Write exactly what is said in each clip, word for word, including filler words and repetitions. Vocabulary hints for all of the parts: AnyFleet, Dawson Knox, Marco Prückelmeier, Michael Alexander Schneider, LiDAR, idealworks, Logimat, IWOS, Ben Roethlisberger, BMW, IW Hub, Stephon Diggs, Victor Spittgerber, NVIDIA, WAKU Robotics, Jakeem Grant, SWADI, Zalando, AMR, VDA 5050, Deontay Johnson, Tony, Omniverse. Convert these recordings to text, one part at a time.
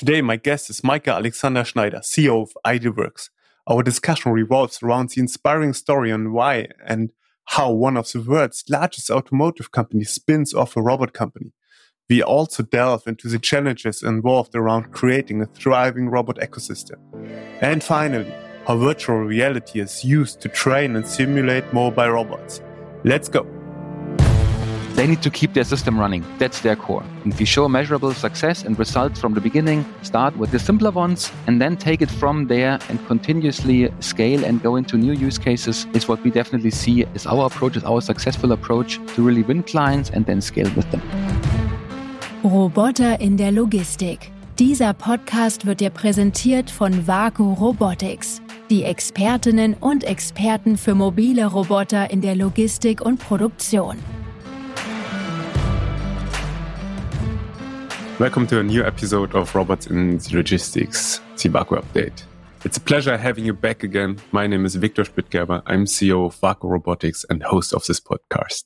Today, my guest is Michael Alexander Schneider, C E O of idealworks. Our discussion revolves around the inspiring story on why and how one of the world's largest automotive companies spins off a robot company. We also delve into the challenges involved around creating a thriving robot ecosystem. And finally, how virtual reality is used to train and simulate mobile robots. Let's go. They need to keep their system running. That's their core. And if you show measurable success and results from the beginning, start with the simpler ones and then take it from there and continuously scale and go into new use cases is what we definitely see is our approach, is our successful approach to really win clients and then scale with them. Roboter in der Logistik. Dieser Podcast wird dir präsentiert von W A K U Robotics, die Expertinnen und Experten für mobile Roboter in der Logistik und Produktion. Welcome to a new episode of Robots in the Logistics, the W A K U Update. It's a pleasure having you back again. My name is Victor Spittgerber. I'm C E O of W A K U Robotics and host of this podcast.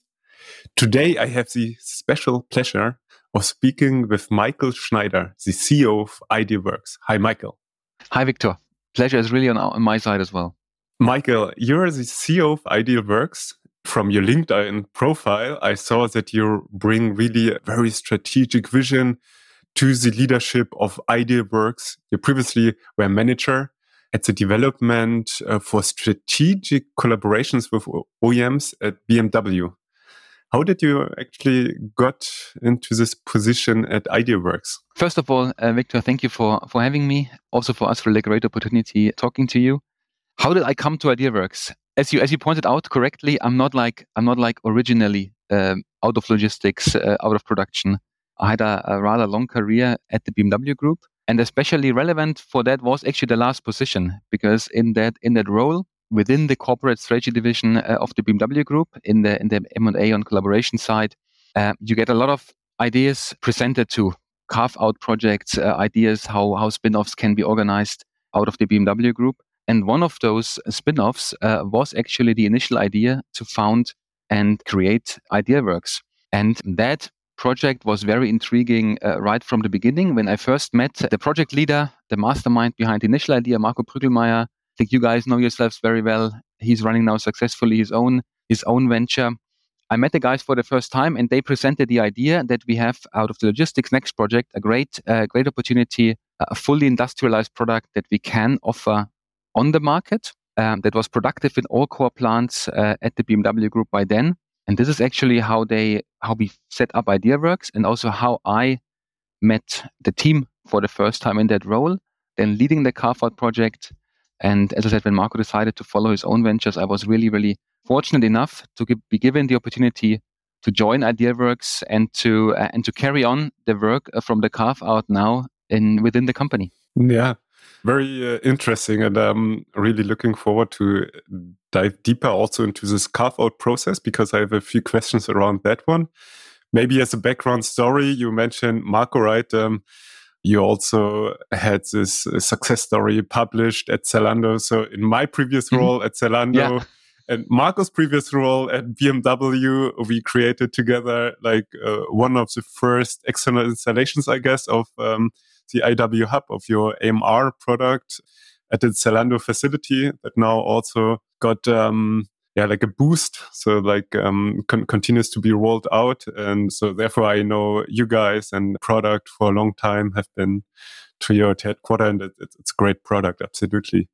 Today, I have the special pleasure of speaking with Michael Schneider, the C E O of idealworks. Hi, Michael. Hi, Victor. Pleasure is really on, on my side as well. Michael, you're the C E O of idealworks. From your LinkedIn profile, I saw that you bring really a very strategic vision to the leadership of idealworks. You previously were manager at the development uh, for strategic collaborations with O E Ms at B M W. How did you actually got into this position at idealworks? First of all, uh, Victor, thank you for, for having me. Also for us, really a great opportunity talking to you. How did I come to idealworks? As you as you pointed out correctly, I'm not like I'm not like originally um, out of logistics, uh, out of production. I had a, a rather long career at the B M W Group, and especially relevant for that was actually the last position, because in that in that role, within the corporate strategy division uh, of the B M W Group, in the in the M and A on collaboration side, uh, you get a lot of ideas presented to carve out projects, uh, ideas how how spin-offs can be organized out of the B M W Group. And one of those spin-offs uh, was actually the initial idea to found and create idealworks. And that project was very intriguing uh, right from the beginning. When I first met the project leader, the mastermind behind the initial idea, Marco Prückelmeier, I think you guys know yourselves very well. He's running now successfully his own his own venture. I met the guys for the first time, and they presented the idea that we have out of the Logistics Next project a great uh, great opportunity, a fully industrialized product that we can offer on the market um, that was productive in all core plants uh, at the B M W Group by then. And this is actually how they how we set up idealworks, and also how I met the team for the first time in that role, then leading the carve-out project. And as I said, when Marco decided to follow his own ventures, I was really, really fortunate enough to give, be given the opportunity to join idealworks and to uh, and to carry on the work from the carve-out now in within the company. Yeah. Very uh, interesting, and I'm really looking forward to dive deeper also into this carve-out process, because I have a few questions around that one. Maybe as a background story, you mentioned Marco, right? Um, you also had this uh, success story published at Zalando. So in my previous role mm-hmm. at Zalando yeah. and Marco's previous role at B M W, we created together like uh, one of the first external installations, I guess, of... Um, the I W Hub of your A M R product at the Zalando facility that now also got um, yeah like a boost, so like um, con- continues to be rolled out, and so therefore I know you guys and product for a long time have been to your headquarters, and it, it's a great product, absolutely.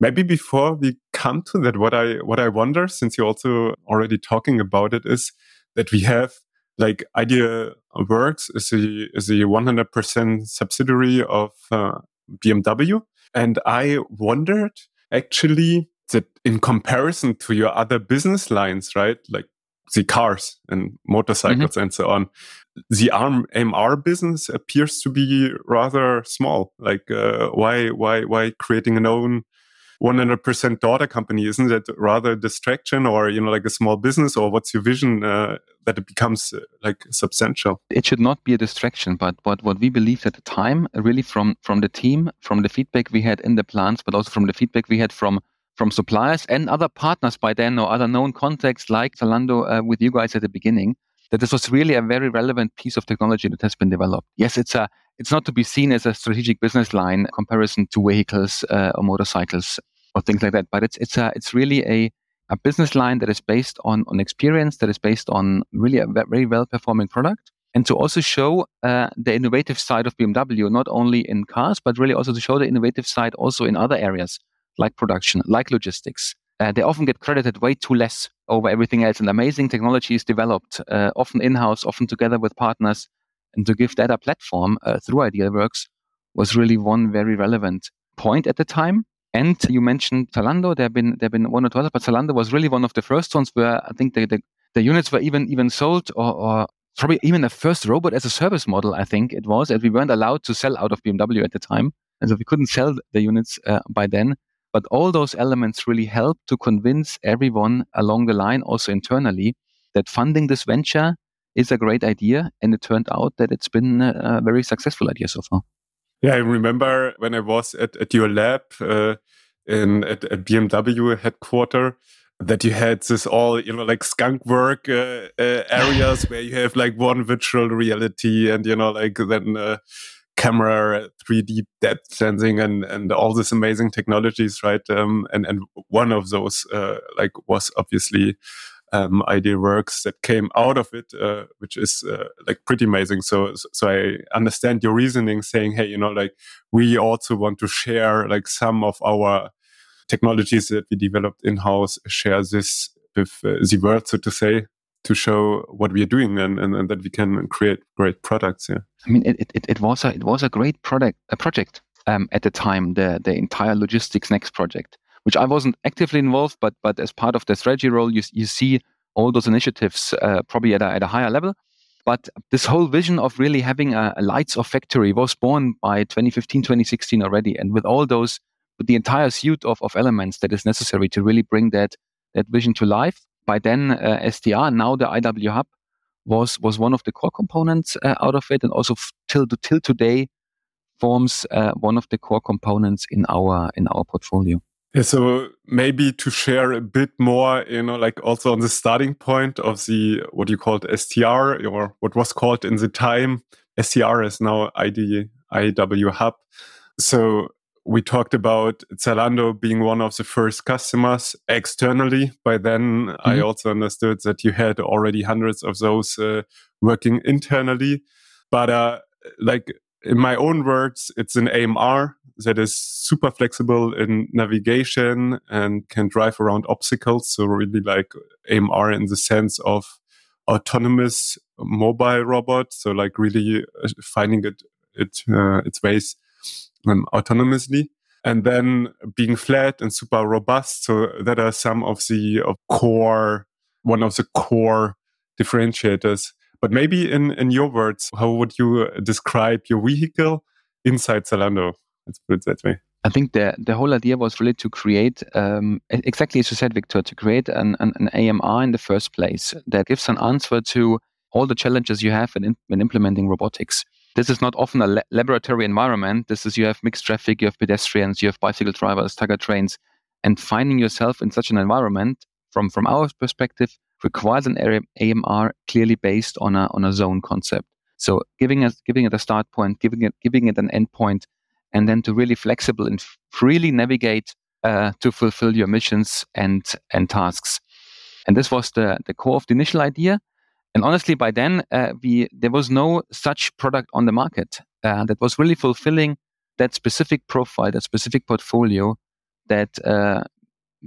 Maybe before we come to that, what I what I wonder, since you're also already talking about it, is that we have like idealworks is a is a one hundred percent subsidiary of uh, B M W, and I wondered actually that in comparison to your other business lines, right, like the cars and motorcycles mm-hmm. and so on, the A M R business appears to be rather small. Like uh, why why why creating an own one hundred percent daughter company? Isn't that rather a distraction, or, you know, like a small business? Or what's your vision uh, that it becomes uh, like substantial? It should not be a distraction, but what what we believed at the time, really from from the team, from the feedback we had in the plants, but also from the feedback we had from from suppliers and other partners by then, or other known contacts like Zalando uh, with you guys at the beginning, that this was really a very relevant piece of technology that has been developed. Yes, it's a it's not to be seen as a strategic business line comparison to vehicles uh, or motorcycles or things like that, but it's it's a it's really a a business line that is based on on experience, that is based on really a very well performing product, and to also show uh, the innovative side of B M W, not only in cars, but really also to show the innovative side also in other areas like production, like logistics. Uh, they often get credited way too less over everything else. And amazing technology is developed, uh, often in-house, often together with partners. And to give that a platform uh, through idealworks was really one very relevant point at the time. And you mentioned Zalando. There have been there have been one or two others, but Zalando was really one of the first ones where I think the the, the units were even even sold or, or probably even the first robot as a service model. I think it was, and we weren't allowed to sell out of B M W at the time, and so we couldn't sell the units uh, by then. But all those elements really helped to convince everyone along the line, also internally, that funding this venture is a great idea. And it turned out that it's been a very successful idea so far. Yeah, I remember when I was at, at your lab uh, in at, at B M W headquarters, that you had this all, you know, like skunk work uh, uh, areas where you have like one virtual reality and, you know, like then... Uh, camera, three D depth sensing, and and all these amazing technologies, right? Um, and and one of those uh, like was obviously um, idealworks that came out of it, uh, which is uh, like pretty amazing. So so I understand your reasoning, saying, hey, you know, like we also want to share like some of our technologies that we developed in house, share this with uh, the world, so to say, to show what we are doing and, and, and that we can create great products. Yeah, I mean, it it, it was a it was a great product a project um, at the time, the the entire Logistics Next project, which I wasn't actively involved, but but as part of the strategy role, you you see all those initiatives uh, probably at a at a higher level. But this whole vision of really having a, a lights-off factory was born by twenty fifteen, twenty sixteen already, and with all those, with the entire suite of of elements that is necessary to really bring that that vision to life. By then, uh, S D R, now the I W Hub, was was one of the core components uh, out of it, and also f- till to, till today forms uh, one of the core components in our in our portfolio. Yeah, so maybe to share a bit more, you know, like also on the starting point of the what you called S T R, or what was called in the time S T R, is now I D I W Hub. So we talked about Zalando being one of the first customers externally. By then, mm-hmm. I also understood that you had already hundreds of those uh, working internally. But uh, like in my own words, it's an A M R that is super flexible in navigation and can drive around obstacles. So really like A M R in the sense of autonomous mobile robot. So like really finding it, it uh, its ways Um, autonomously, and then being flat and super robust. So that are some of the of core, one of the core differentiators. But maybe in, in your words, how would you describe your vehicle inside Zalando? Let's put it that way. I think the, the whole idea was really to create, um, exactly as you said, Victor, to create an, an, an A M R in the first place that gives an answer to all the challenges you have in, in implementing robotics. This is not often a laboratory environment. This is, you have mixed traffic, you have pedestrians, you have bicycle drivers, tugger trains, and finding yourself in such an environment, from, from our perspective, requires an A M R clearly based on a on a zone concept. So giving us giving it a start point, giving it giving it an end point, and then to really flexible and freely navigate uh, to fulfill your missions and and tasks. And this was the the core of the initial idea. And honestly, by then, uh, we there was no such product on the market uh, that was really fulfilling that specific profile, that specific portfolio that uh,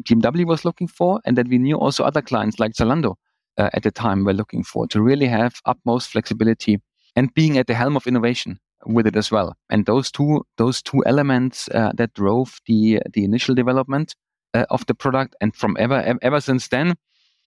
B M W was looking for, and that we knew also other clients like Zalando uh, at the time were looking for, to really have utmost flexibility and being at the helm of innovation with it as well. And those two those two elements uh, that drove the the initial development uh, of the product, and from ever ever since then.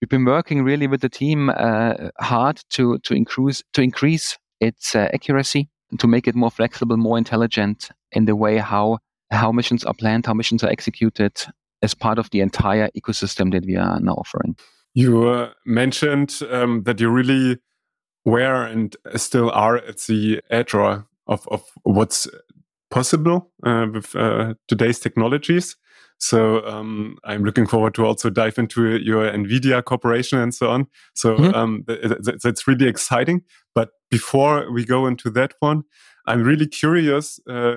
We've been working really with the team uh, hard to to increase to increase its uh, accuracy, and to make it more flexible, more intelligent in the way how how missions are planned, how missions are executed, as part of the entire ecosystem that we are now offering. You uh, mentioned um, that you really were and still are at the edge of of what's possible uh, with uh, today's technologies. So um, I'm looking forward to also dive into your NVIDIA cooperation and so on. So mm-hmm. um, th- that's really exciting. But before we go into that one, I'm really curious uh,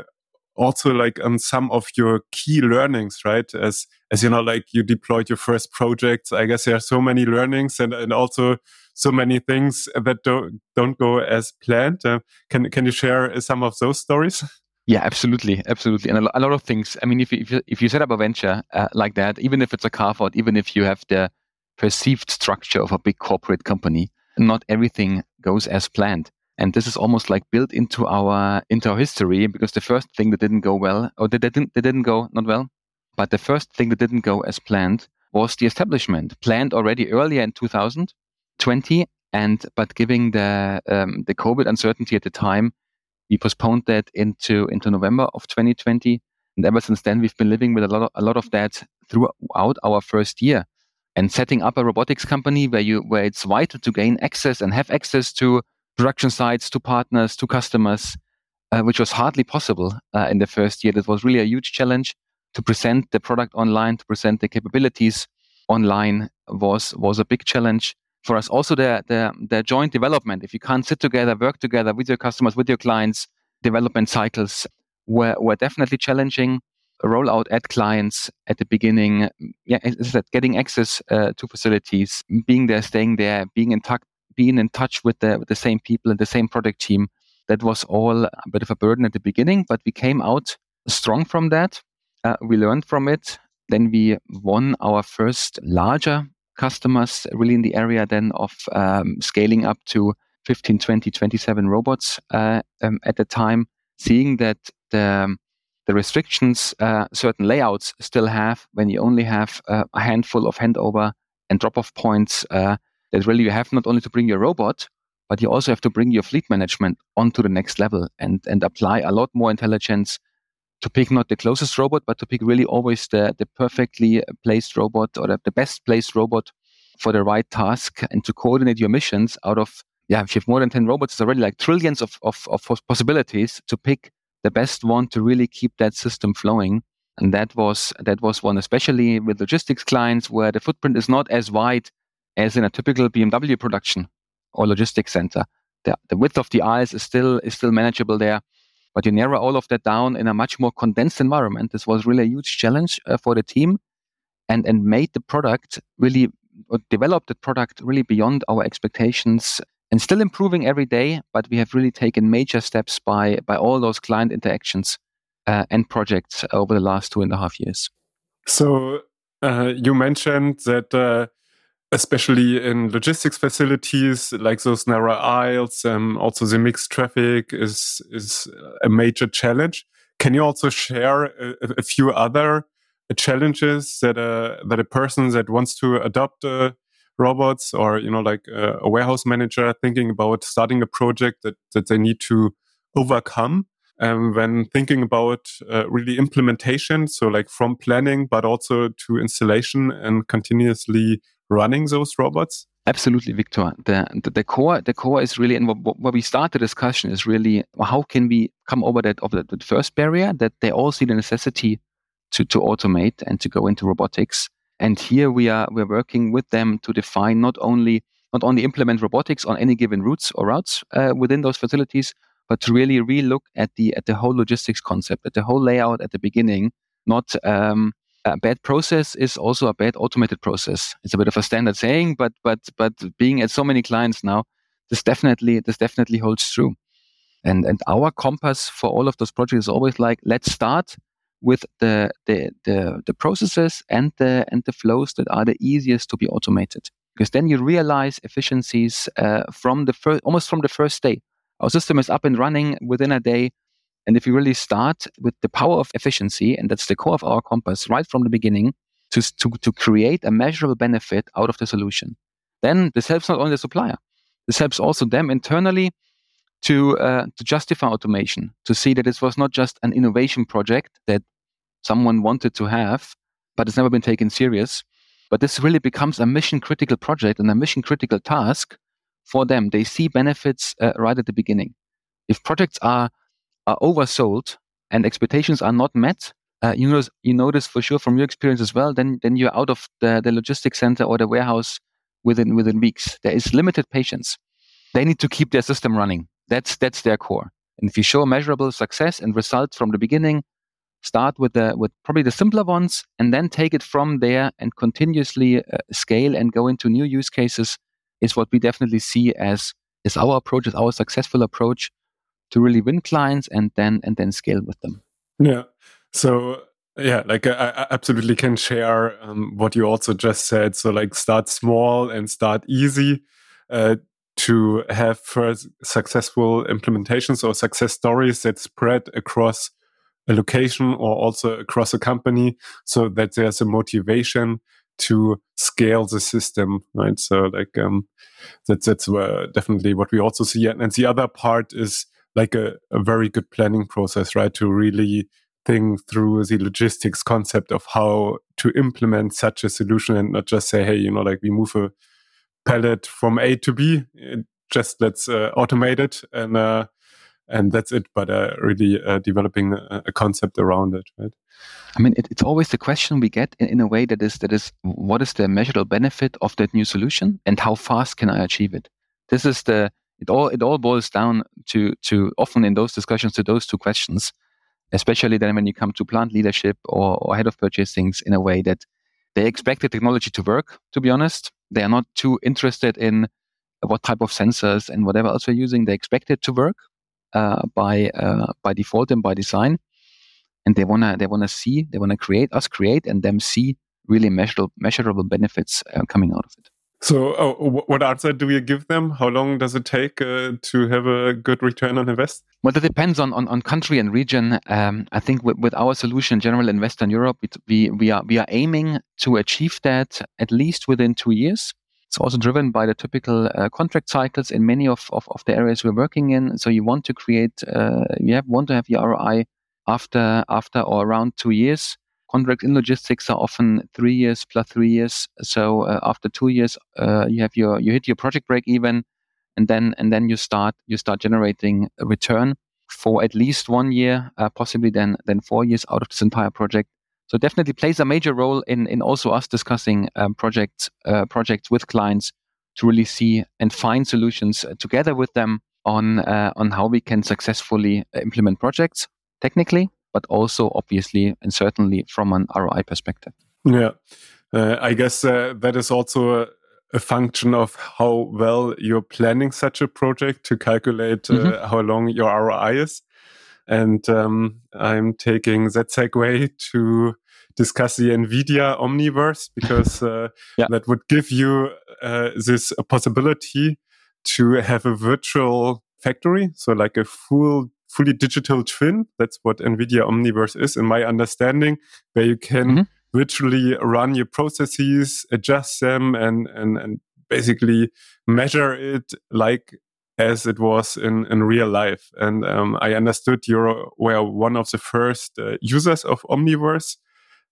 also like on um, some of your key learnings, right? As as you know, like you deployed your first projects. I guess there are so many learnings and, and also so many things that don't, don't go as planned. Uh, can can you share some of those stories? Yeah, absolutely, absolutely, and a lot of things. I mean, if you, if you, if you set up a venture uh, like that, even if it's a carve out, even if you have the perceived structure of a big corporate company, not everything goes as planned. And this is almost like built into our into our history, because the first thing that didn't go well, or that didn't that didn't go not well, but the first thing that didn't go as planned was the establishment, planned already earlier in two thousand twenty, and but giving the um, the COVID uncertainty at the time. We postponed that into into November of twenty twenty, and ever since then we've been living with a lot of, a lot of that throughout our first year. And setting up a robotics company where you where it's vital to gain access and have access to production sites, to partners, to customers, uh, which was hardly possible uh, in the first year. That was really a huge challenge. To present the product online, to present the capabilities online was was a big challenge. For us, also the, the the joint development. If you can't sit together, work together with your customers, with your clients, development cycles were were definitely challenging. Rollout at clients at the beginning, yeah, is that getting access uh, to facilities, being there, staying there, being in touch, being in touch with the with the same people and the same product team. That was all a bit of a burden at the beginning, but we came out strong from that. Uh, we learned from it. Then we won our first larger customers really in the area then of um, scaling up to fifteen, twenty, twenty-seven robots uh, um, at the time, seeing that the, the restrictions uh, certain layouts still have when you only have uh, a handful of handover and drop-off points uh, that really you have not only to bring your robot, but you also have to bring your fleet management onto the next level and, and apply a lot more intelligence to pick not the closest robot, but to pick really always the, the perfectly placed robot or the, the best placed robot for the right task, and to coordinate your missions out of, yeah, if you have more than ten robots, it's already like trillions of, of, of possibilities to pick the best one to really keep that system flowing. And that was that was one, especially with logistics clients where the footprint is not as wide as in a typical B M W production or logistics center. The, the width of the aisles is still is still manageable there. But you narrow all of that down in a much more condensed environment. This was really a huge challenge uh, for the team, and and made the product really, or developed the product really beyond our expectations, and still improving every day. But we have really taken major steps by by all those client interactions uh, and projects over the last two and a half years. So uh, you mentioned that uh, especially in logistics facilities, like those narrow aisles, um, also the mixed traffic is is a major challenge. Can you also share a, a few other challenges that a that a person that wants to adopt uh, robots, or you know, like a, a warehouse manager thinking about starting a project that that they need to overcome um, when thinking about uh, really implementation? So like from planning, but also to installation and continuously running those robots? Absolutely, Victor. The, the the core the core is really, and where we start the discussion is really how can we come over that of the, the first barrier that they all see the necessity to to automate and to go into robotics. And here we are we're working with them to define not only not only implement robotics on any given routes or routes uh, within those facilities, but to really relook at the at the whole logistics concept, at the whole layout at the beginning, not. Um, A bad process is also a bad automated process. It's a bit of a standard saying, but but but being at so many clients now, this definitely this definitely holds true. And and our compass for all of those projects is always like, let's start with the the the, the processes and the and the flows that are the easiest to be automated, because then you realize efficiencies uh, from the first almost from the first day. Our system is up and running within a day. And if you really start with the power of efficiency, and that's the core of our compass right from the beginning, to, to, to create a measurable benefit out of the solution, then this helps not only the supplier, this helps also them internally to uh, to justify automation, to see that this was not just an innovation project that someone wanted to have, but it's never been taken serious. But this really becomes a mission-critical project and a mission-critical task for them. They see benefits uh, right at the beginning. If projects are are oversold and expectations are not met, Uh, you know, you know this for sure from your experience as well. Then, then you're out of the, the logistics center or the warehouse within within weeks. There is limited patience. They need to keep their system running. That's that's their core. And if you show measurable success and results from the beginning, start with the with probably the simpler ones, and then take it from there and continuously uh, scale and go into new use cases. Is what we definitely see as is our approach, is our successful approach to really win clients and then and then scale with them. Yeah. So yeah, like I, I absolutely can share um, what you also just said. So like start small and start easy uh, to have first successful implementations or success stories that spread across a location or also across a company, so that there's a motivation to scale the system, right? So like um, that's that's uh, definitely what we also see. And the other part is like a, a very good planning process, right? To really through the logistics concept of how to implement such a solution and not just say, hey, you know, like we move a pallet from A to B, it just let's uh, automate it and uh, and that's it. But uh, really uh, developing a, a concept around it, right? I mean, it, it's always the question we get in, in a way that is that is what is the measurable benefit of that new solution and how fast can I achieve it? This is the it all it all boils down to to often in those discussions to those two questions. Especially then when you come to plant leadership or, or head of purchasing, in a way that they expect the technology to work, to be honest. They are not too interested in what type of sensors and whatever else we're using. They expect it to work uh, by uh, by default and by design. And they wanna they wanna see, they wanna create, us create, and them see really measurable, measurable benefits uh, coming out of it. So oh, what answer do you give them? How long does it take uh, to have a good return on invest? Well, that depends on, on, on country and region. Um, I think with, with our solution, General in Western Europe, it, we we are we are aiming to achieve that at least within two years. It's also driven by the typical uh, contract cycles in many of, of, of the areas we're working in. So you want to create, uh, you have, want to have your R O I after after or around two years. Contracts in logistics are often three years plus three years. So uh, after two years, uh, you have your you hit your project break even, and then and then you start you start generating a return for at least one year, uh, possibly then then four years out of this entire project. So definitely plays a major role in in also us discussing um, projects uh, projects with clients to really see and find solutions together with them on uh, on how we can successfully implement projects technically. But also, obviously, and certainly from an R O I perspective. Yeah, uh, I guess uh, that is also a, a function of how well you're planning such a project to calculate mm-hmm. uh, how long your R O I is. And um, I'm taking that segue to discuss the NVIDIA Omniverse, because uh, yeah. that would give you uh, this possibility to have a virtual factory, so like a full fully digital twin. That's what NVIDIA Omniverse is, in my understanding, where you can mm-hmm. virtually run your processes, adjust them, and, and and basically measure it like as it was in, in real life. And um, I understood you were one of the first uh, users of Omniverse.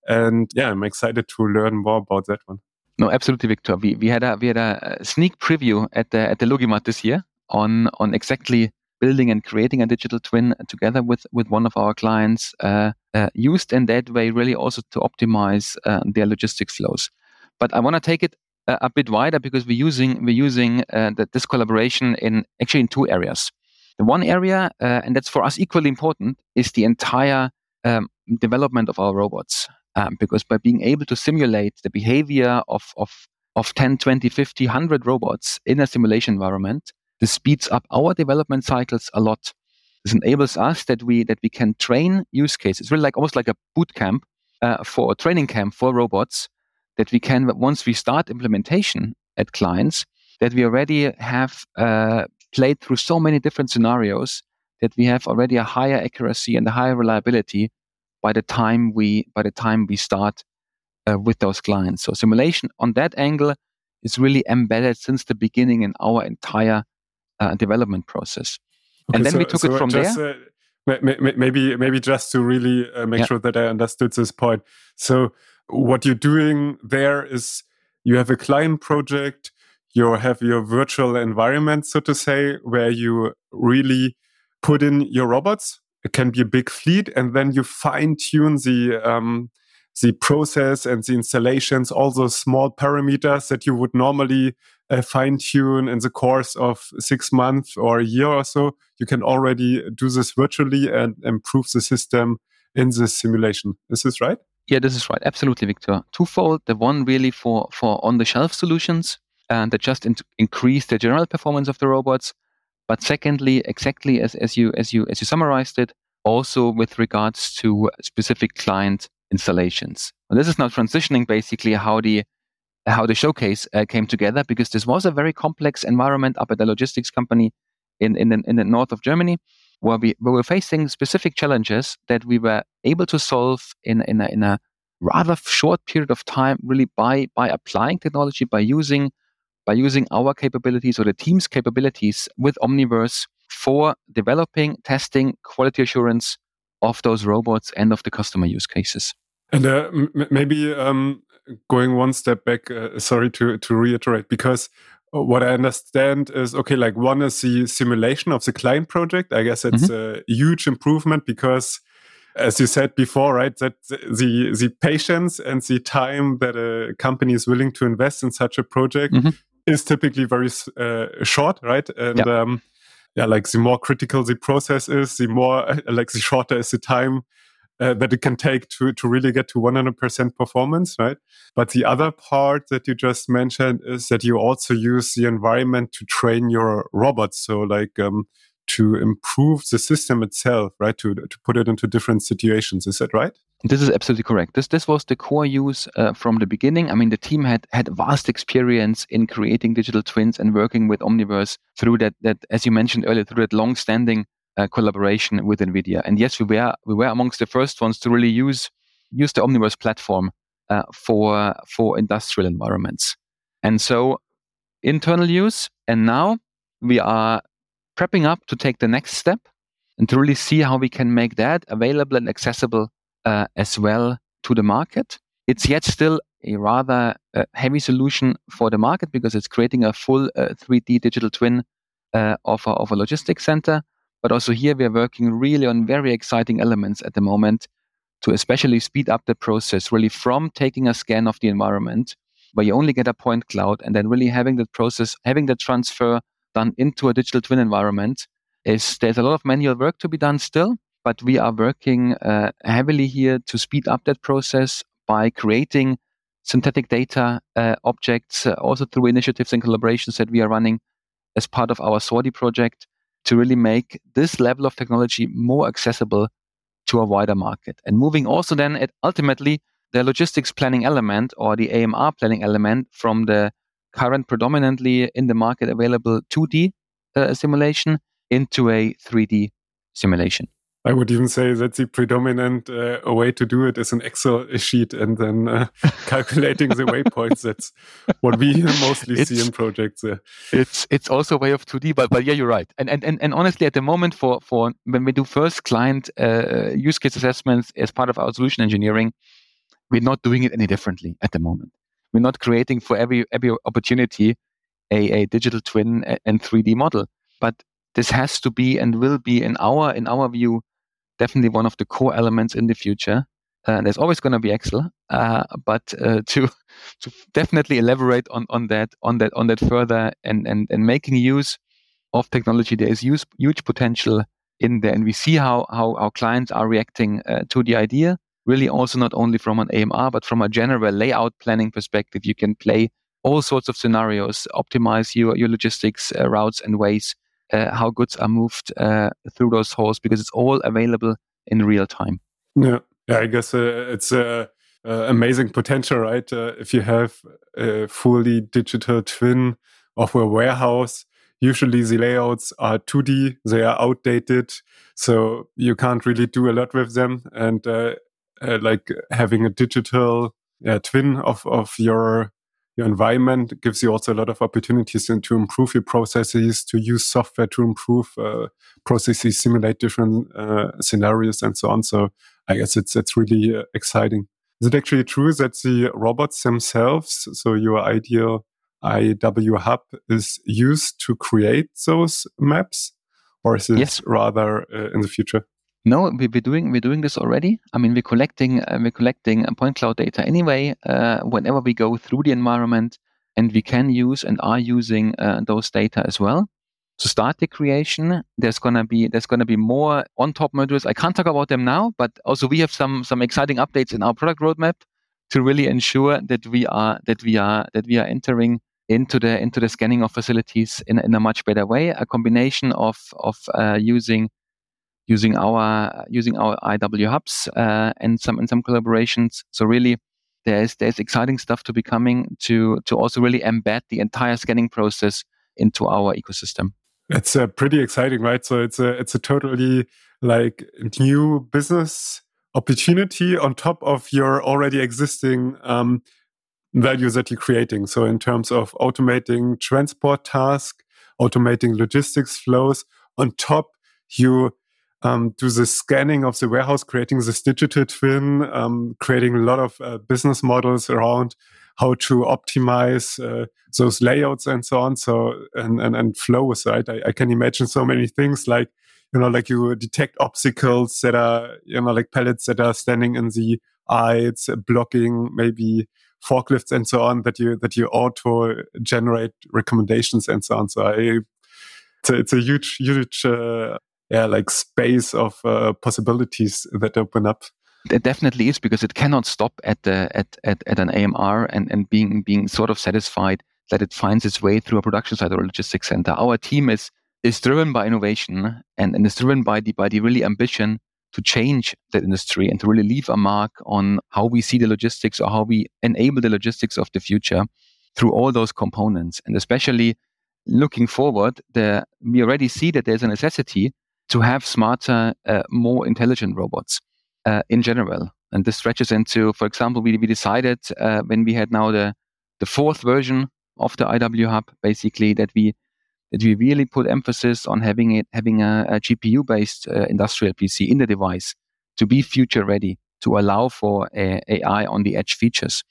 And yeah, I'm excited to learn more about that one. No, absolutely, Victor. We we had a we had a sneak preview at the at the Logimat this year on on exactly building and creating a digital twin together with, with one of our clients, uh, uh, used in that way really also to optimize uh, their logistics flows. But I want to take it a, a bit wider, because we're using we're using uh, the, this collaboration in actually in two areas. The one area, uh, and that's for us equally important, is the entire um, development of our robots, um, because by being able to simulate the behavior of of of ten, twenty, fifty, one hundred robots in a simulation environment, this speeds up our development cycles a lot. This enables us that we that we can train use cases. It's really like almost like a boot camp uh, for a training camp for robots, that we can, once we start implementation at clients, that we already have uh, played through so many different scenarios that we have already a higher accuracy and a higher reliability by the time we by the time we start uh, with those clients. So simulation on that angle is really embedded since the beginning in our entire Uh, development process. Okay, and then so, we took so it from just, there. Uh, may, may, maybe maybe just to really uh, make yeah. sure that I understood this point. So what you're doing there is you have a client project, you have your virtual environment, so to say, where you really put in your robots It can be a big fleet, and then you fine-tune the um, the process and the installations, all those small parameters that you would normally uh, fine-tune in the course of six months or a year or so. You can already do this virtually and improve the system in this simulation. Is this right? Yeah, this is right. Absolutely, Victor. Twofold. The one really for, for on-the-shelf solutions, and that just in- increase the general performance of the robots. But secondly, exactly as, as you as you as you summarized it, also with regards to specific client installations. And this is now transitioning basically how the how the showcase uh, came together, because this was a very complex environment up at the logistics company in in the, in the north of Germany, where we, where we were facing specific challenges that we were able to solve in in a, in a rather short period of time, really by by applying technology, by using. by using our capabilities or the team's capabilities with Omniverse for developing, testing, quality assurance of those robots and of the customer use cases. And uh, m- maybe um, going one step back, uh, sorry to, to reiterate, because what I understand is, okay, like one is the simulation of the client project. I guess it's mm-hmm. a huge improvement because, as you said before, right, that the the patience and the time that a company is willing to invest in such a project mm-hmm. is typically very uh, short, right? And yeah. Um, yeah, like the more critical the process is, the more, like the shorter is the time uh, that it can take to, to really get to one hundred percent performance, right? But the other part that you just mentioned is that you also use the environment to train your robots. So like um, to improve the system itself, right? To to put it into different situations. Is that right? This is absolutely correct. This this was the core use uh, from the beginning. I mean, the team had had vast experience in creating digital twins and working with Omniverse through that, that as you mentioned earlier, through that long-standing uh, collaboration with NVIDIA. And yes, we were we were amongst the first ones to really use use the Omniverse platform uh, for for industrial environments. And so, internal use. And now we are prepping up to take the next step and to really see how we can make that available and accessible uh, as well to the market. It's yet still a rather uh, heavy solution for the market because it's creating a full uh, three D digital twin uh, of, a, of a logistics center. But also here we are working really on very exciting elements at the moment to especially speed up the process, really from taking a scan of the environment where you only get a point cloud and then really having the process, having the transfer done into a digital twin environment. Is there's a lot of manual work to be done still, but we are working uh, heavily here to speed up that process by creating synthetic data uh, objects, uh, also through initiatives and collaborations that we are running as part of our SWADI project to really make this level of technology more accessible to a wider market. And moving also then at ultimately the logistics planning element or the A M R planning element from the current predominantly in the market available two D uh, simulation into a three D simulation. I would even say that the predominant uh, way to do it is an Excel sheet and then uh, calculating the waypoints. That's what we mostly it's, see in projects. Uh. It's it's also a way of two D, but but yeah, you're right. And and and, and honestly, at the moment, for, for when we do first client uh, use case assessments as part of our solution engineering, we're not doing it any differently at the moment. We're not creating for every every opportunity a, a digital twin and three D model, but this has to be and will be in our in our view definitely one of the core elements in the future. Uh, there's always going to be Excel, uh, but uh, to to definitely elaborate on, on that on that on that further and and and making use of technology, there is use, huge potential in there, and we see how how our clients are reacting uh, to the idea. Really also not only from an A M R, but from a general layout planning perspective, you can play all sorts of scenarios, optimize your, your logistics uh, routes and ways, uh, how goods are moved uh, through those halls, because it's all available in real time. Yeah, yeah I guess uh, it's uh, uh, amazing potential, right? Uh, if you have a fully digital twin of a warehouse, usually the layouts are two D, they are outdated, so you can't really do a lot with them. And uh, Uh, like having a digital uh, twin of, of your your environment gives you also a lot of opportunities to, to improve your processes, to use software to improve uh, processes, simulate different uh, scenarios and so on. So I guess it's it's really uh, exciting. Is it actually true that the robots themselves, so your ideal I W Hub, is used to create those maps? Or is it yes. rather uh, in the future? no, we, we're doing we're doing this already. I mean, we're collecting uh, we're collecting point cloud data anyway. Uh, whenever we go through the environment, and we can use and are using uh, those data as well. To start the creation, there's gonna be there's gonna be more on-top modules. I can't talk about them now, but also we have some some exciting updates in our product roadmap to really ensure that we are that we are that we are entering into the into the scanning of facilities in in a much better way. A combination of of uh, using using our using our I W hubs uh, and some and some collaborations. So really, there's there's exciting stuff to be coming to to also really embed the entire scanning process into our ecosystem. That's uh, pretty exciting, right? So it's a it's a totally like new business opportunity on top of your already existing um, values that you're creating. So in terms of automating transport tasks, automating logistics flows, on top you um, do the scanning of the warehouse, creating this digital twin, um, creating a lot of uh, business models around how to optimize uh, those layouts and so on. So and and, and flows, right? I, I can imagine so many things, like you know, like you detect obstacles that are you know like pallets that are standing in the eye, it's blocking maybe forklifts and so on. That you that you auto generate recommendations and so on. So I, it's a, it's a huge huge uh, yeah like space of uh, possibilities that open up. It definitely is, because it cannot stop at the at, at, at an A M R and, and being being sort of satisfied that it finds its way through a production site or a logistics center. Our team is is driven by innovation and, and is driven by the by the really ambition to change the industry and to really leave a mark on how we see the logistics or how we enable the logistics of the future through all those components. And especially looking forward, the, we already see that there's a necessity to have smarter, uh, more intelligent robots. Uh, in general. And this stretches into, for example, we, we decided uh, when we had now the, the fourth version of the I W Hub, basically, that we that we really put emphasis on having it having a, a G P U-based uh, industrial P C in the device to be future-ready, to allow for uh, A I on the edge features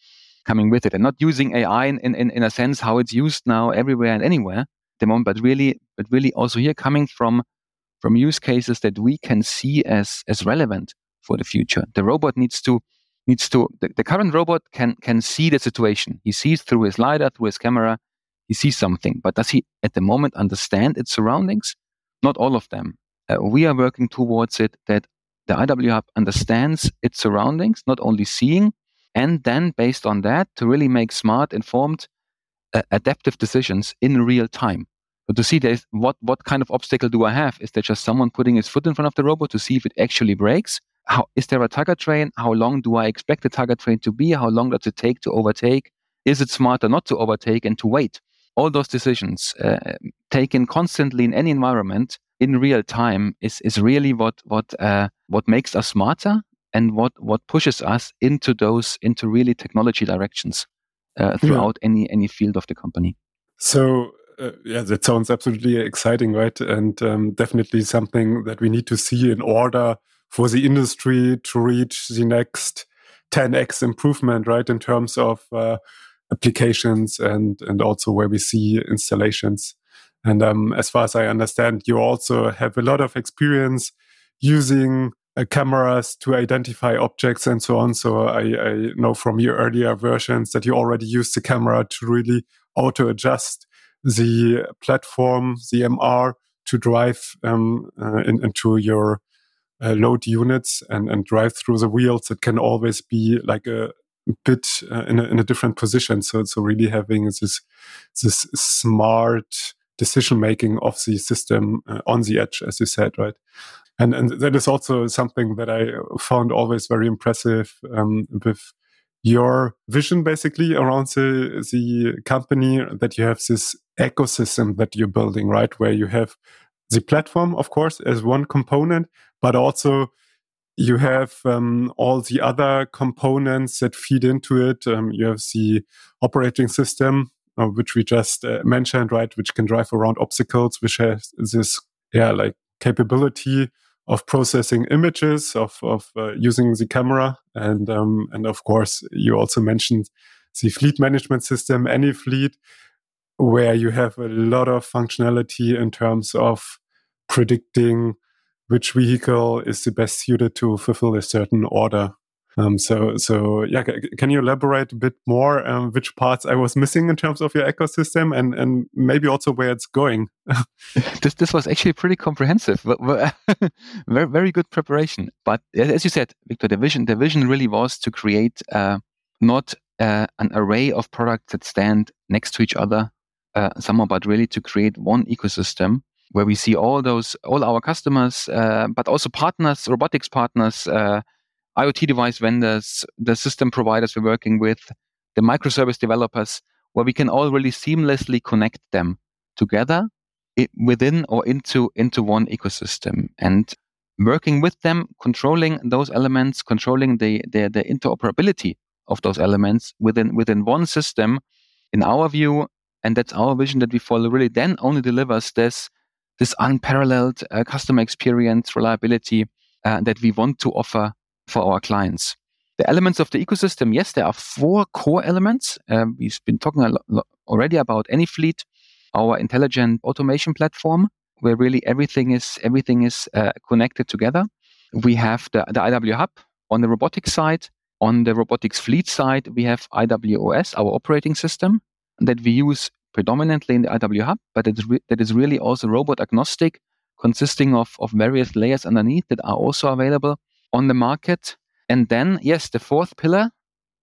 coming with it. And not using A I in, in, in a sense how it's used now everywhere and anywhere at the moment, but really, but really also here coming from from use cases that we can see as as relevant for the future. The robot needs to, needs to. The, the current robot can can see the situation. He sees through his LiDAR, through his camera, he sees something. But does he at the moment understand its surroundings? Not all of them. Uh, we are working towards it that the I W Hub understands its surroundings, not only seeing, and then based on that, to really make smart, informed, uh, adaptive decisions in real time. But to see there's, what, what kind of obstacle do I have? Is there just someone putting his foot in front of the robot to see if it actually brakes? How, is there a target train? How long do I expect the target train to be? How long does it take to overtake? Is it smarter not to overtake and to wait? All those decisions uh, taken constantly in any environment in real time is is really what what uh, what makes us smarter and what, what pushes us into those into really technology directions uh, throughout yeah. any any field of the company. So. Uh, yeah, that sounds absolutely exciting, right? And um, definitely something that we need to see in order for the industry to reach the next ten x improvement, right? In terms of uh, applications and, and also where we see installations. And um, as far as I understand, you also have a lot of experience using uh, cameras to identify objects and so on. So I, I know from your earlier versions that you already used the camera to really auto-adjust the platform, the M R, to drive um, uh, in, into your uh, load units and, and drive through the wheels. It can always be like a bit uh, in, a, in a different position. So, so really having this this smart decision making of the system uh, on the edge, as you said, right? And and that is also something that I found always very impressive um, with. Your vision basically around the, the company, that you have this ecosystem that you're building, right? Where you have the platform, of course, as one component, but also you have um, all the other components that feed into it. Um, you have the operating system, uh, which we just uh, mentioned, right? Which can drive around obstacles, which has this, yeah, like capability of processing images, of of uh, using the camera, and um, and of course you also mentioned the fleet management system, AnyFleet, where you have a lot of functionality in terms of predicting which vehicle is the best suited to fulfill a certain order. Um, so, so yeah, can you elaborate a bit more um, which parts I was missing in terms of your ecosystem and, and maybe also where it's going? this this was actually pretty comprehensive, very very good preparation. But as you said, Victor, the vision the vision really was to create uh, not uh, an array of products that stand next to each other uh, somehow, but really to create one ecosystem where we see all those all our customers, uh, but also partners, robotics partners. Uh, IoT device vendors, the system providers we're working with, the microservice developers, where we can all really seamlessly connect them together within or into into one ecosystem. And working with them, controlling those elements, controlling the the, the interoperability of those elements within within one system, in our view, and that's our vision that we follow, really then only delivers this, this unparalleled uh, customer experience, reliability uh, that we want to offer for our clients. The elements of the ecosystem, yes, there are four core elements. Um, we've been talking a lot already about AnyFleet, our intelligent automation platform, where really everything is everything is uh, connected together. We have the, the I W Hub on the robotics side. On the robotics fleet side, we have I W O S, our operating system that we use predominantly in the I W Hub, but it's re- that is really also robot agnostic, consisting of, of various layers underneath that are also available on the market. And then, yes, the fourth pillar,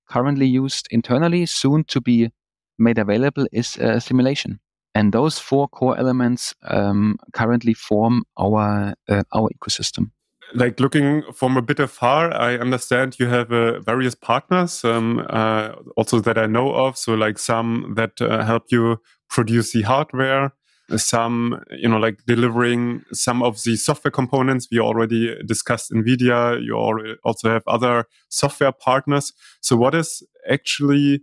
currently used internally, soon to be made available, is uh, simulation. And those four core elements um, currently form our uh, our ecosystem. Like looking from a bit afar, I understand you have uh, various partners um, uh, also that I know of. So like some that uh, help you produce the hardware, some, you know, like delivering some of the software components. We already discussed NVIDIA. You also have other software partners. So what is actually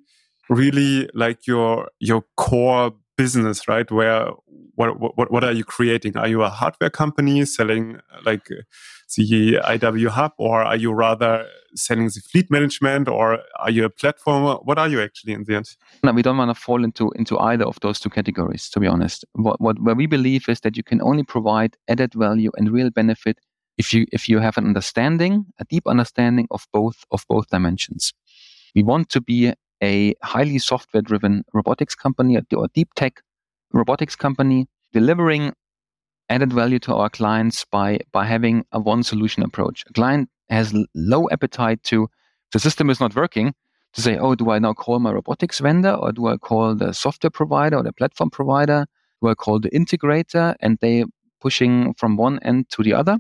really like your your core business, right? Where what what, what are you creating? Are you a hardware company selling like the I W Hub, or are you rather selling the fleet management, or are you a platform? What are you actually in the end? No, we don't want to fall into into either of those two categories, to be honest. What what where we believe is that you can only provide added value and real benefit if you if you have an understanding, a deep understanding of both of both dimensions. We want to be a highly software-driven robotics company or deep tech robotics company, delivering added value to our clients by by having a one-solution approach. A client has low appetite to, the system is not working, to say, oh, do I now call my robotics vendor, or do I call the software provider or the platform provider? Do I call the integrator? And they pushing from one end to the other.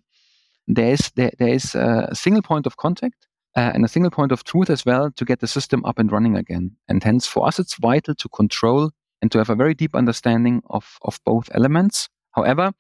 There is there, there is a single point of contact uh, and a single point of truth as well to get the system up and running again. And hence, for us, it's vital to control and to have a very deep understanding of, of both elements. However,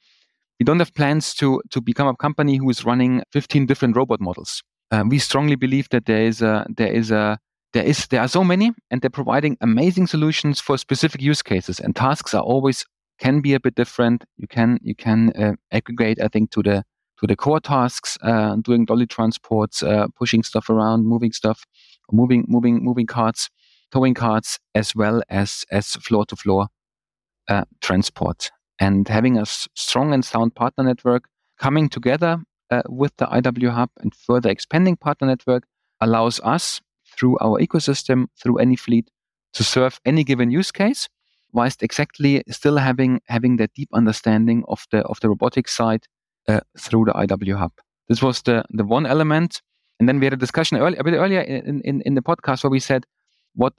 we don't have plans to to become a company who is running fifteen different robot models. Uh, we strongly believe that there is a there is a there is there are so many, and they're providing amazing solutions for specific use cases. And tasks are always can be a bit different. You can you can uh, aggregate, I think, to the to the core tasks, uh, doing dolly transports, uh, pushing stuff around, moving stuff, moving moving moving carts, towing carts, as well as as floor to floor transport. And having a strong and sound partner network coming together uh, with the I W Hub and further expanding partner network allows us, through our ecosystem, through AnyFleet, to serve any given use case, whilst exactly still having having that deep understanding of the of the robotics side uh, through the I W Hub. This was the the one element. And then we had a discussion early, a bit earlier in, in, in the podcast where we said, what,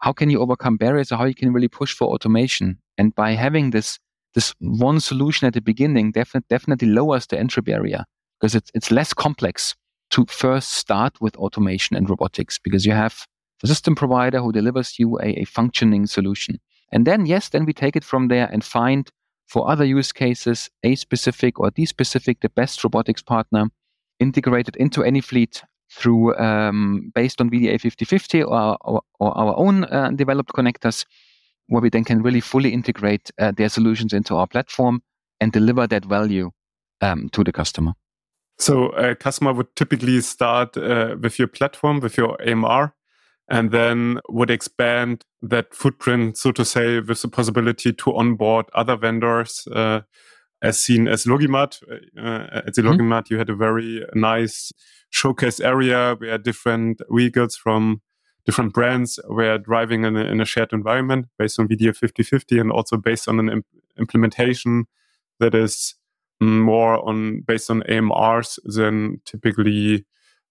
how can you overcome barriers, or how you can really push for automation? And by having this This one solution at the beginning definitely definitely lowers the entry barrier, because it's it's less complex to first start with automation and robotics, because you have the system provider who delivers you a, a functioning solution. And then, yes, then we take it from there and find for other use cases a specific or the specific, the best robotics partner integrated into AnyFleet through um, based on V D A fifty fifty or, or, or our own uh, developed connectors, where we then can really fully integrate uh, their solutions into our platform and deliver that value um, to the customer. So a customer would typically start uh, with your platform, with your A M R, and then would expand that footprint, so to say, with the possibility to onboard other vendors, uh, as seen as Logimat. Uh, at the mm-hmm. Logimat, you had a very nice showcase area where different vehicles from different brands were driving in a, in a shared environment based on V D A fifty fifty and also based on an imp- implementation that is more on based on A M Rs than typically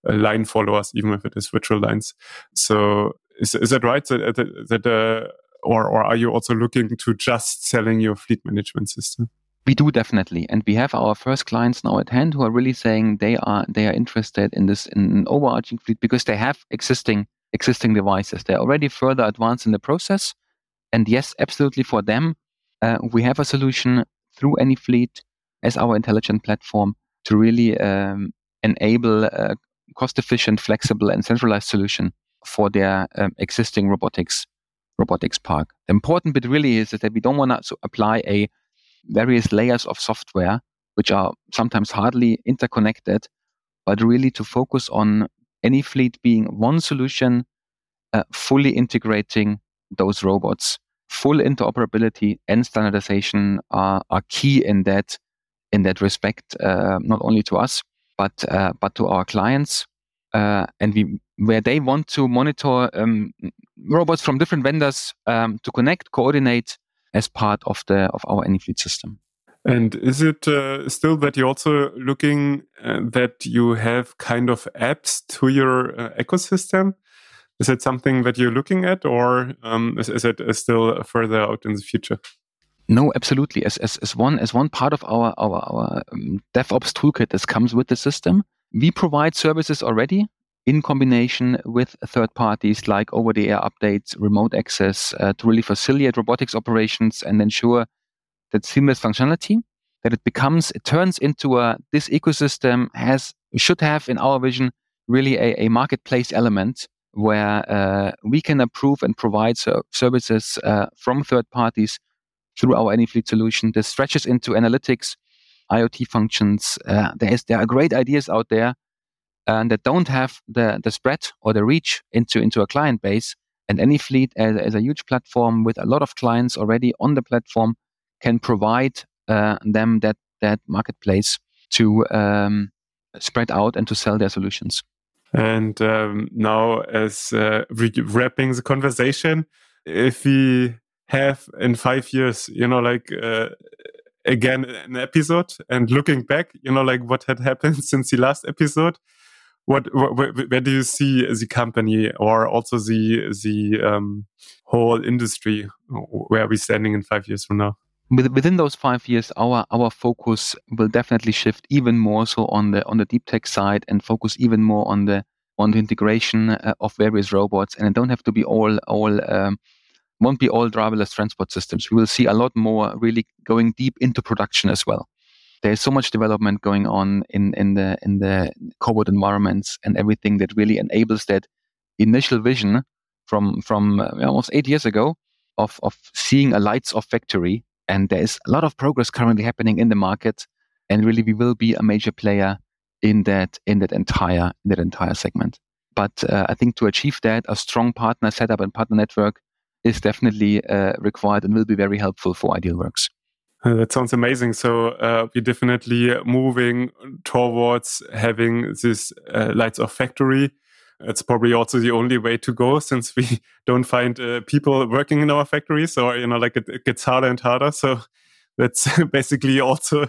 uh, line followers, even if it is virtual lines. So is is that right? That that uh, or or are you also looking to just selling your fleet management system? We do definitely, and we have our first clients now at hand who are really saying they are they are interested in this in overarching fleet because they have existing existing devices. They're already further advanced in the process, and yes, absolutely for them, uh, we have a solution through AnyFleet as our intelligent platform to really um, enable a cost-efficient, flexible, and centralized solution for their um, existing robotics robotics park. The important bit really is that we don't want to apply a various layers of software, which are sometimes hardly interconnected, but really to focus on AnyFleet being one solution, uh, fully integrating those robots. Full interoperability and standardization are, are key in that in that respect, uh, not only to us, but uh, but to our clients. Uh, and we where they want to monitor um, robots from different vendors um, to connect, coordinate as part of the of our AnyFleet system. And is it uh, still that you're also looking uh, that you have kind of apps to your uh, ecosystem? Is that something that you're looking at, or um, is, is it still further out in the future? No, absolutely. As as as one as one part of our our our um, DevOps toolkit that comes with the system, we provide services already in combination with third parties like over-the-air updates, remote access, uh, to really facilitate robotics operations and ensure that seamless functionality, that it becomes, it turns into a, this ecosystem has, should have in our vision, really a, a marketplace element where uh, we can approve and provide ser- services uh, from third parties through our AnyFleet solution. This stretches into analytics, I O T functions. Uh, there is, there are great ideas out there uh, that don't have the, the spread or the reach into, into a client base. And AnyFleet as, as a huge platform with a lot of clients already on the platform can provide uh, them that that marketplace to um, spread out and to sell their solutions. And um, now, as uh, re- wrapping the conversation, if we have in five years, you know, like uh, again an episode and looking back, you know, like what had happened since the last episode, what wh- wh- where do you see the company or also the the um, whole industry? Where are we standing in five years from now? Within those five years, our our focus will definitely shift even more so on the on the deep tech side and focus even more on the on the integration uh, of various robots. And it don't have to be all all um, won't be all driverless transport systems. We will see a lot more really going deep into production as well. There is so much development going on in in the in the cobot environments and everything that really enables that initial vision from from almost eight years ago of of seeing a lights off factory. And there is a lot of progress currently happening in the market, and really we will be a major player in that in that entire in that entire segment. But uh, I think to achieve that, a strong partner setup and partner network is definitely uh, required and will be very helpful for idealworks. Uh, that sounds amazing. So uh, we're definitely moving towards having this uh, lights off factory. It's probably also the only way to go since we don't find uh, people working in our factories. So, you know, like it, it gets harder and harder. So that's basically also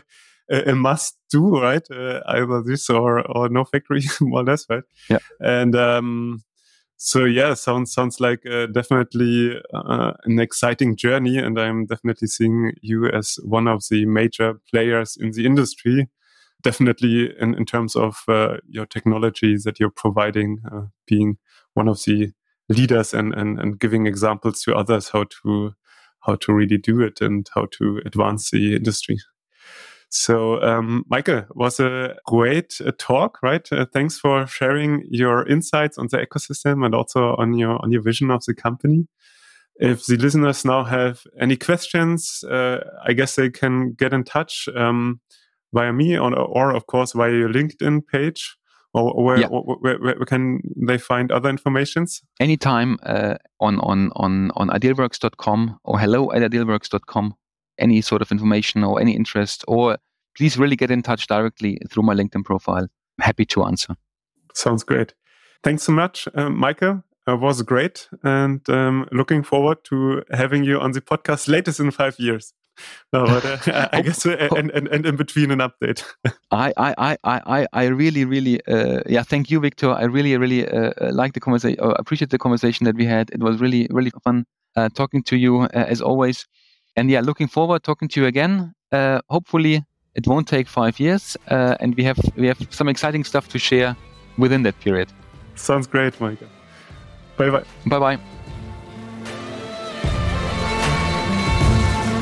a, a must do, right? Uh, either this or, or no factory, more or less, right? Yeah. And um, so, yeah, sounds sounds like uh, definitely uh, an exciting journey. And I'm definitely seeing you as one of the major players in the industry. Definitely in, in terms of uh, your technology that you're providing, uh, being one of the leaders and, and, and giving examples to others how to how to really do it and how to advance the industry. So, um, Michael, was a great uh, talk, right? Uh, thanks for sharing your insights on the ecosystem and also on your on your vision of the company. If the listeners now have any questions, uh, I guess they can get in touch. Um, Via me, or, or of course via your LinkedIn page, or where, yeah. or where, where can they find other informations? Anytime uh, on on on on idealworks dot com or hello at idealworks dot com any sort of information or any interest, or please really get in touch directly through my LinkedIn profile. I'm happy to answer. Sounds great. Thanks so much, uh, Michael. It was great, and um, looking forward to having you on the podcast latest in five years. No, but uh, I guess, uh, and, and, and in between an update. I, I, I, I really, really, uh, yeah, thank you, Victor. I really, really uh, like the conversation, uh, appreciate the conversation that we had. It was really, really fun uh, talking to you uh, as always. And yeah, looking forward talking to you again. Uh, hopefully it won't take five years uh, and we have, we have some exciting stuff to share within that period. Sounds great, Michael. Bye-bye. Bye-bye.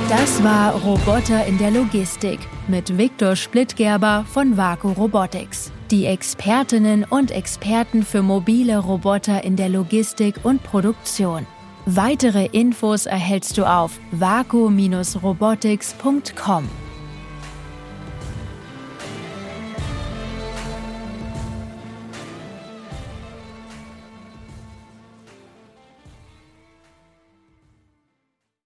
Das war Roboter in der Logistik mit Victor Spittgerber von WAKU Robotics. Die Expertinnen und Experten für mobile Roboter in der Logistik und Produktion. Weitere Infos erhältst du auf waku dash robotics dot com.